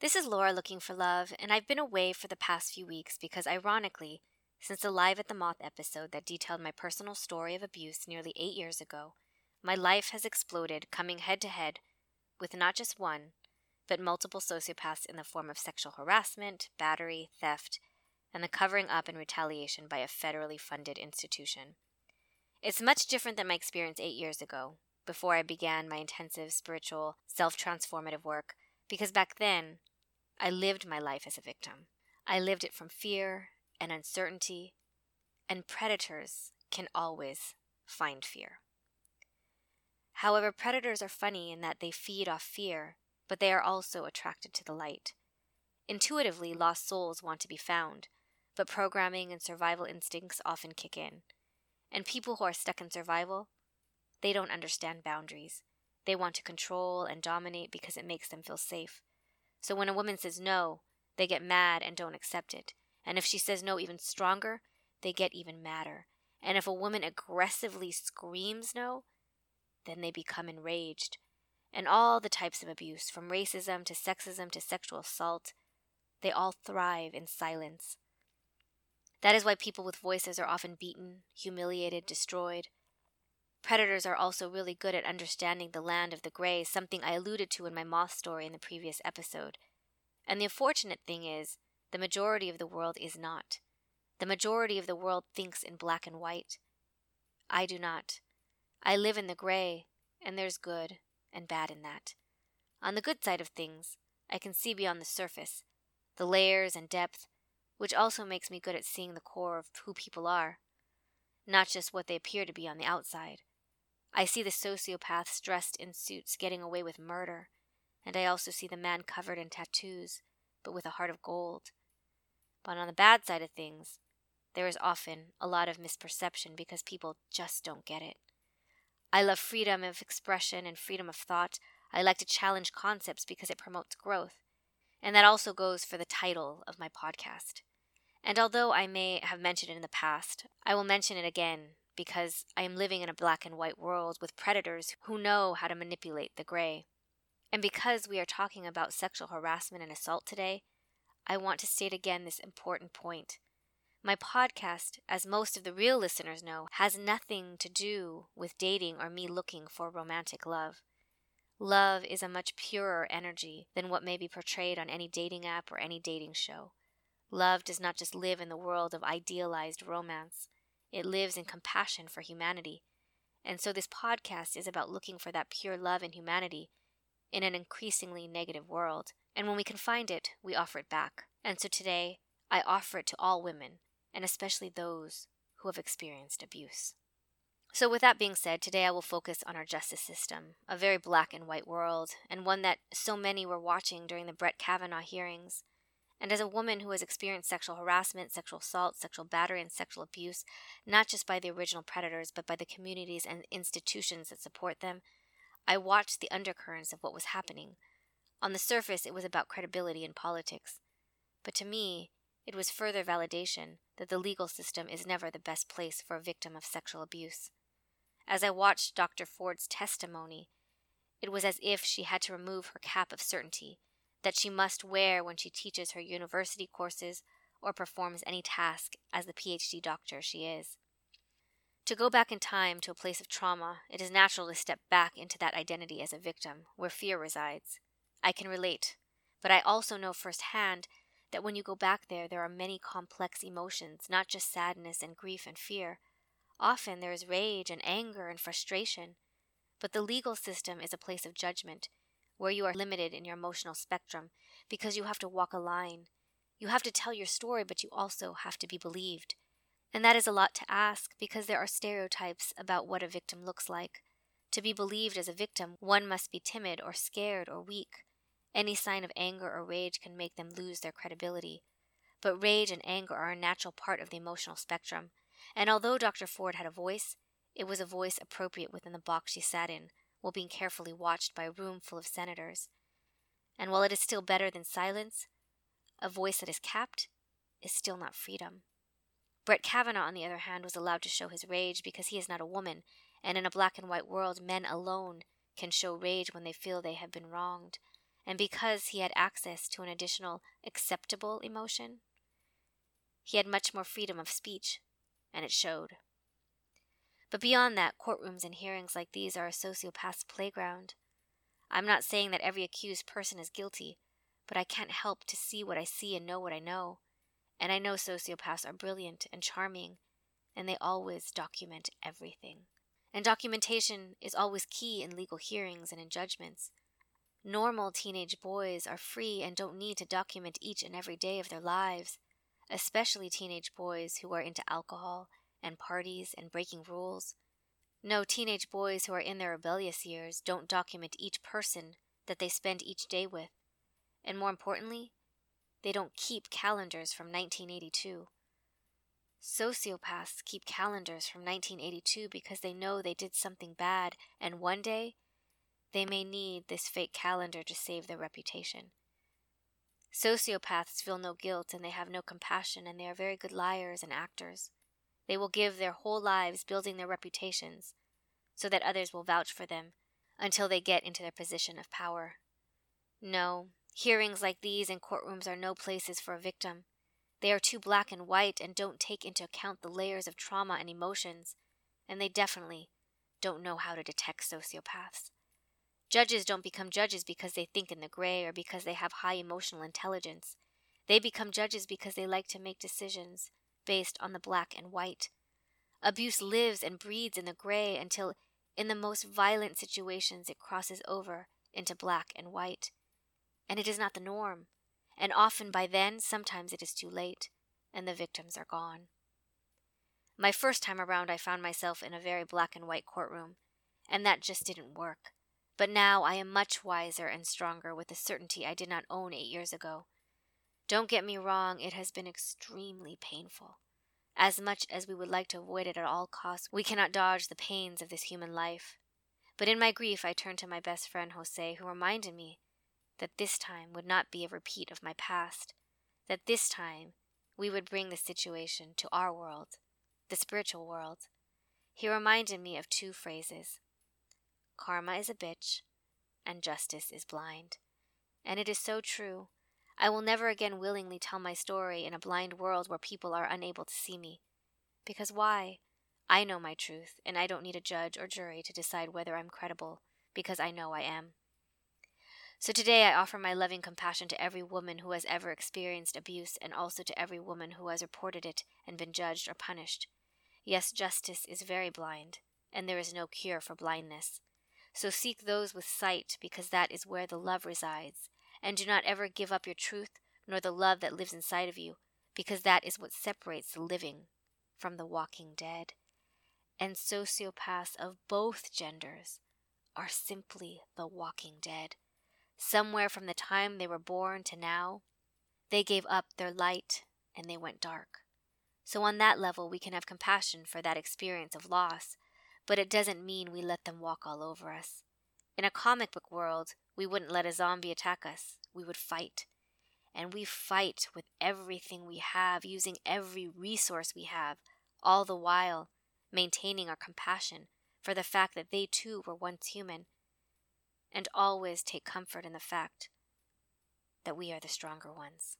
This is Laura looking for love, and I've been away for the past few weeks because, ironically, since the Live at the Moth episode that detailed my personal story of abuse nearly 8 years ago, my life has exploded, coming head-to-head with not just one, but multiple sociopaths in the form of sexual harassment, battery, theft, and the covering up and retaliation by a federally funded institution. It's much different than my experience 8 years ago, before I began my intensive spiritual, self-transformative work, because back then, I lived my life as a victim. I lived it from fear and uncertainty, and predators can always find fear. However, predators are funny in that they feed off fear, but they are also attracted to the light. Intuitively, lost souls want to be found, but programming and survival instincts often kick in. And people who are stuck in survival, they don't understand boundaries. They want to control and dominate because it makes them feel safe. So when a woman says no, they get mad and don't accept it. And if she says no even stronger, they get even madder. And if a woman aggressively screams no, then they become enraged. And all the types of abuse, from racism to sexism to sexual assault, they all thrive in silence. That is why people with voices are often beaten, humiliated, destroyed. Predators are also really good at understanding the land of the gray, something I alluded to in my moth story in the previous episode. And the unfortunate thing is, the majority of the world is not. The majority of the world thinks in black and white. I do not. I live in the gray, and there's good and bad in that. On the good side of things, I can see beyond the surface, the layers and depth, which also makes me good at seeing the core of who people are, not just what they appear to be on the outside. I see the sociopaths dressed in suits getting away with murder, and I also see the man covered in tattoos, but with a heart of gold. But on the bad side of things, there is often a lot of misperception because people just don't get it. I love freedom of expression and freedom of thought. I like to challenge concepts because it promotes growth. And that also goes for the title of my podcast. And although I may have mentioned it in the past, I will mention it again because I am living in a black and white world with predators who know how to manipulate the gray. And because we are talking about sexual harassment and assault today, I want to state again this important point. My podcast, as most of the real listeners know, has nothing to do with dating or me looking for romantic love. Love is a much purer energy than what may be portrayed on any dating app or any dating show. Love does not just live in the world of idealized romance. It lives in compassion for humanity. And so this podcast is about looking for that pure love in humanity in an increasingly negative world. And when we can find it, we offer it back. And so today, I offer it to all women, and especially those who have experienced abuse. So with that being said, today I will focus on our justice system, a very black and white world, and one that so many were watching during the Brett Kavanaugh hearings. And as a woman who has experienced sexual harassment, sexual assault, sexual battery, and sexual abuse, not just by the original predators, but by the communities and institutions that support them, I watched the undercurrents of what was happening. On the surface, it was about credibility in politics. But to me, it was further validation that the legal system is never the best place for a victim of sexual abuse. As I watched Dr. Ford's testimony, it was as if she had to remove her cap of certainty that she must wear when she teaches her university courses or performs any task as the PhD doctor she is. To go back in time to a place of trauma, it is natural to step back into that identity as a victim, where fear resides. I can relate, but I also know firsthand that when you go back there, there are many complex emotions, not just sadness and grief and fear. Often there is rage and anger and frustration, but the legal system is a place of judgment, where you are limited in your emotional spectrum because you have to walk a line. You have to tell your story, but you also have to be believed. And that is a lot to ask because there are stereotypes about what a victim looks like. To be believed as a victim, one must be timid or scared or weak. Any sign of anger or rage can make them lose their credibility. But rage and anger are a natural part of the emotional spectrum. And although Dr. Ford had a voice, it was a voice appropriate within the box she sat in, while being carefully watched by a room full of senators. And while it is still better than silence, a voice that is capped is still not freedom. Brett Kavanaugh, on the other hand, was allowed to show his rage because he is not a woman, and in a black and white world, men alone can show rage when they feel they have been wronged. and because he had access to an additional acceptable emotion, he had much more freedom of speech, and it showed. But beyond that, courtrooms and hearings like these are a sociopath's playground. I'm not saying that every accused person is guilty, but I can't help to see what I see and know what I know. And I know sociopaths are brilliant and charming, and they always document everything. And documentation is always key in legal hearings and in judgments. Normal teenage boys are free and don't need to document each and every day of their lives, especially teenage boys who are into alcohol and parties and breaking rules. No, teenage boys who are in their rebellious years don't document each person that they spend each day with. And more importantly, they don't keep calendars from 1982. Sociopaths keep calendars from 1982 because they know they did something bad, and one day, they may need this fake calendar to save their reputation. Sociopaths feel no guilt and they have no compassion, and they are very good liars and actors. They will give their whole lives building their reputations so that others will vouch for them until they get into their position of power. No, hearings like these and courtrooms are no places for a victim. They are too black and white and don't take into account the layers of trauma and emotions, and they definitely don't know how to detect sociopaths. Judges don't become judges because they think in the gray or because they have high emotional intelligence. They become judges because they like to make decisions based on the black and white. Abuse lives and breeds in the gray until, in the most violent situations, it crosses over into black and white. And it is not the norm. And often by then, sometimes it is too late, and the victims are gone. My first time around, I found myself in a very black and white courtroom, and that just didn't work. But now I am much wiser and stronger with a certainty I did not own 8 years ago. Don't get me wrong, it has been extremely painful. As much as we would like to avoid it at all costs, we cannot dodge the pains of this human life. But in my grief, I turned to my best friend Jose, who reminded me that this time would not be a repeat of my past, that this time we would bring the situation to our world, the spiritual world. He reminded me of two phrases: karma is a bitch, and justice is blind. And it is so true. I will never again willingly tell my story in a blind world where people are unable to see me. Because why? I know my truth, and I don't need a judge or jury to decide whether I'm credible, because I know I am. So today I offer my loving compassion to every woman who has ever experienced abuse, and also to every woman who has reported it and been judged or punished. Yes, justice is very blind, and there is no cure for blindness. So seek those with sight, because that is where the love resides. And do not ever give up your truth, nor the love that lives inside of you, because that is what separates the living from the walking dead. And sociopaths of both genders are simply the walking dead. Somewhere from the time they were born to now, they gave up their light and they went dark. So on that level, we can have compassion for that experience of loss, but it doesn't mean we let them walk all over us. In a comic book world, we wouldn't let a zombie attack us. We would fight. And we fight with everything we have, using every resource we have, all the while maintaining our compassion for the fact that they too were once human. And always take comfort in the fact that we are the stronger ones.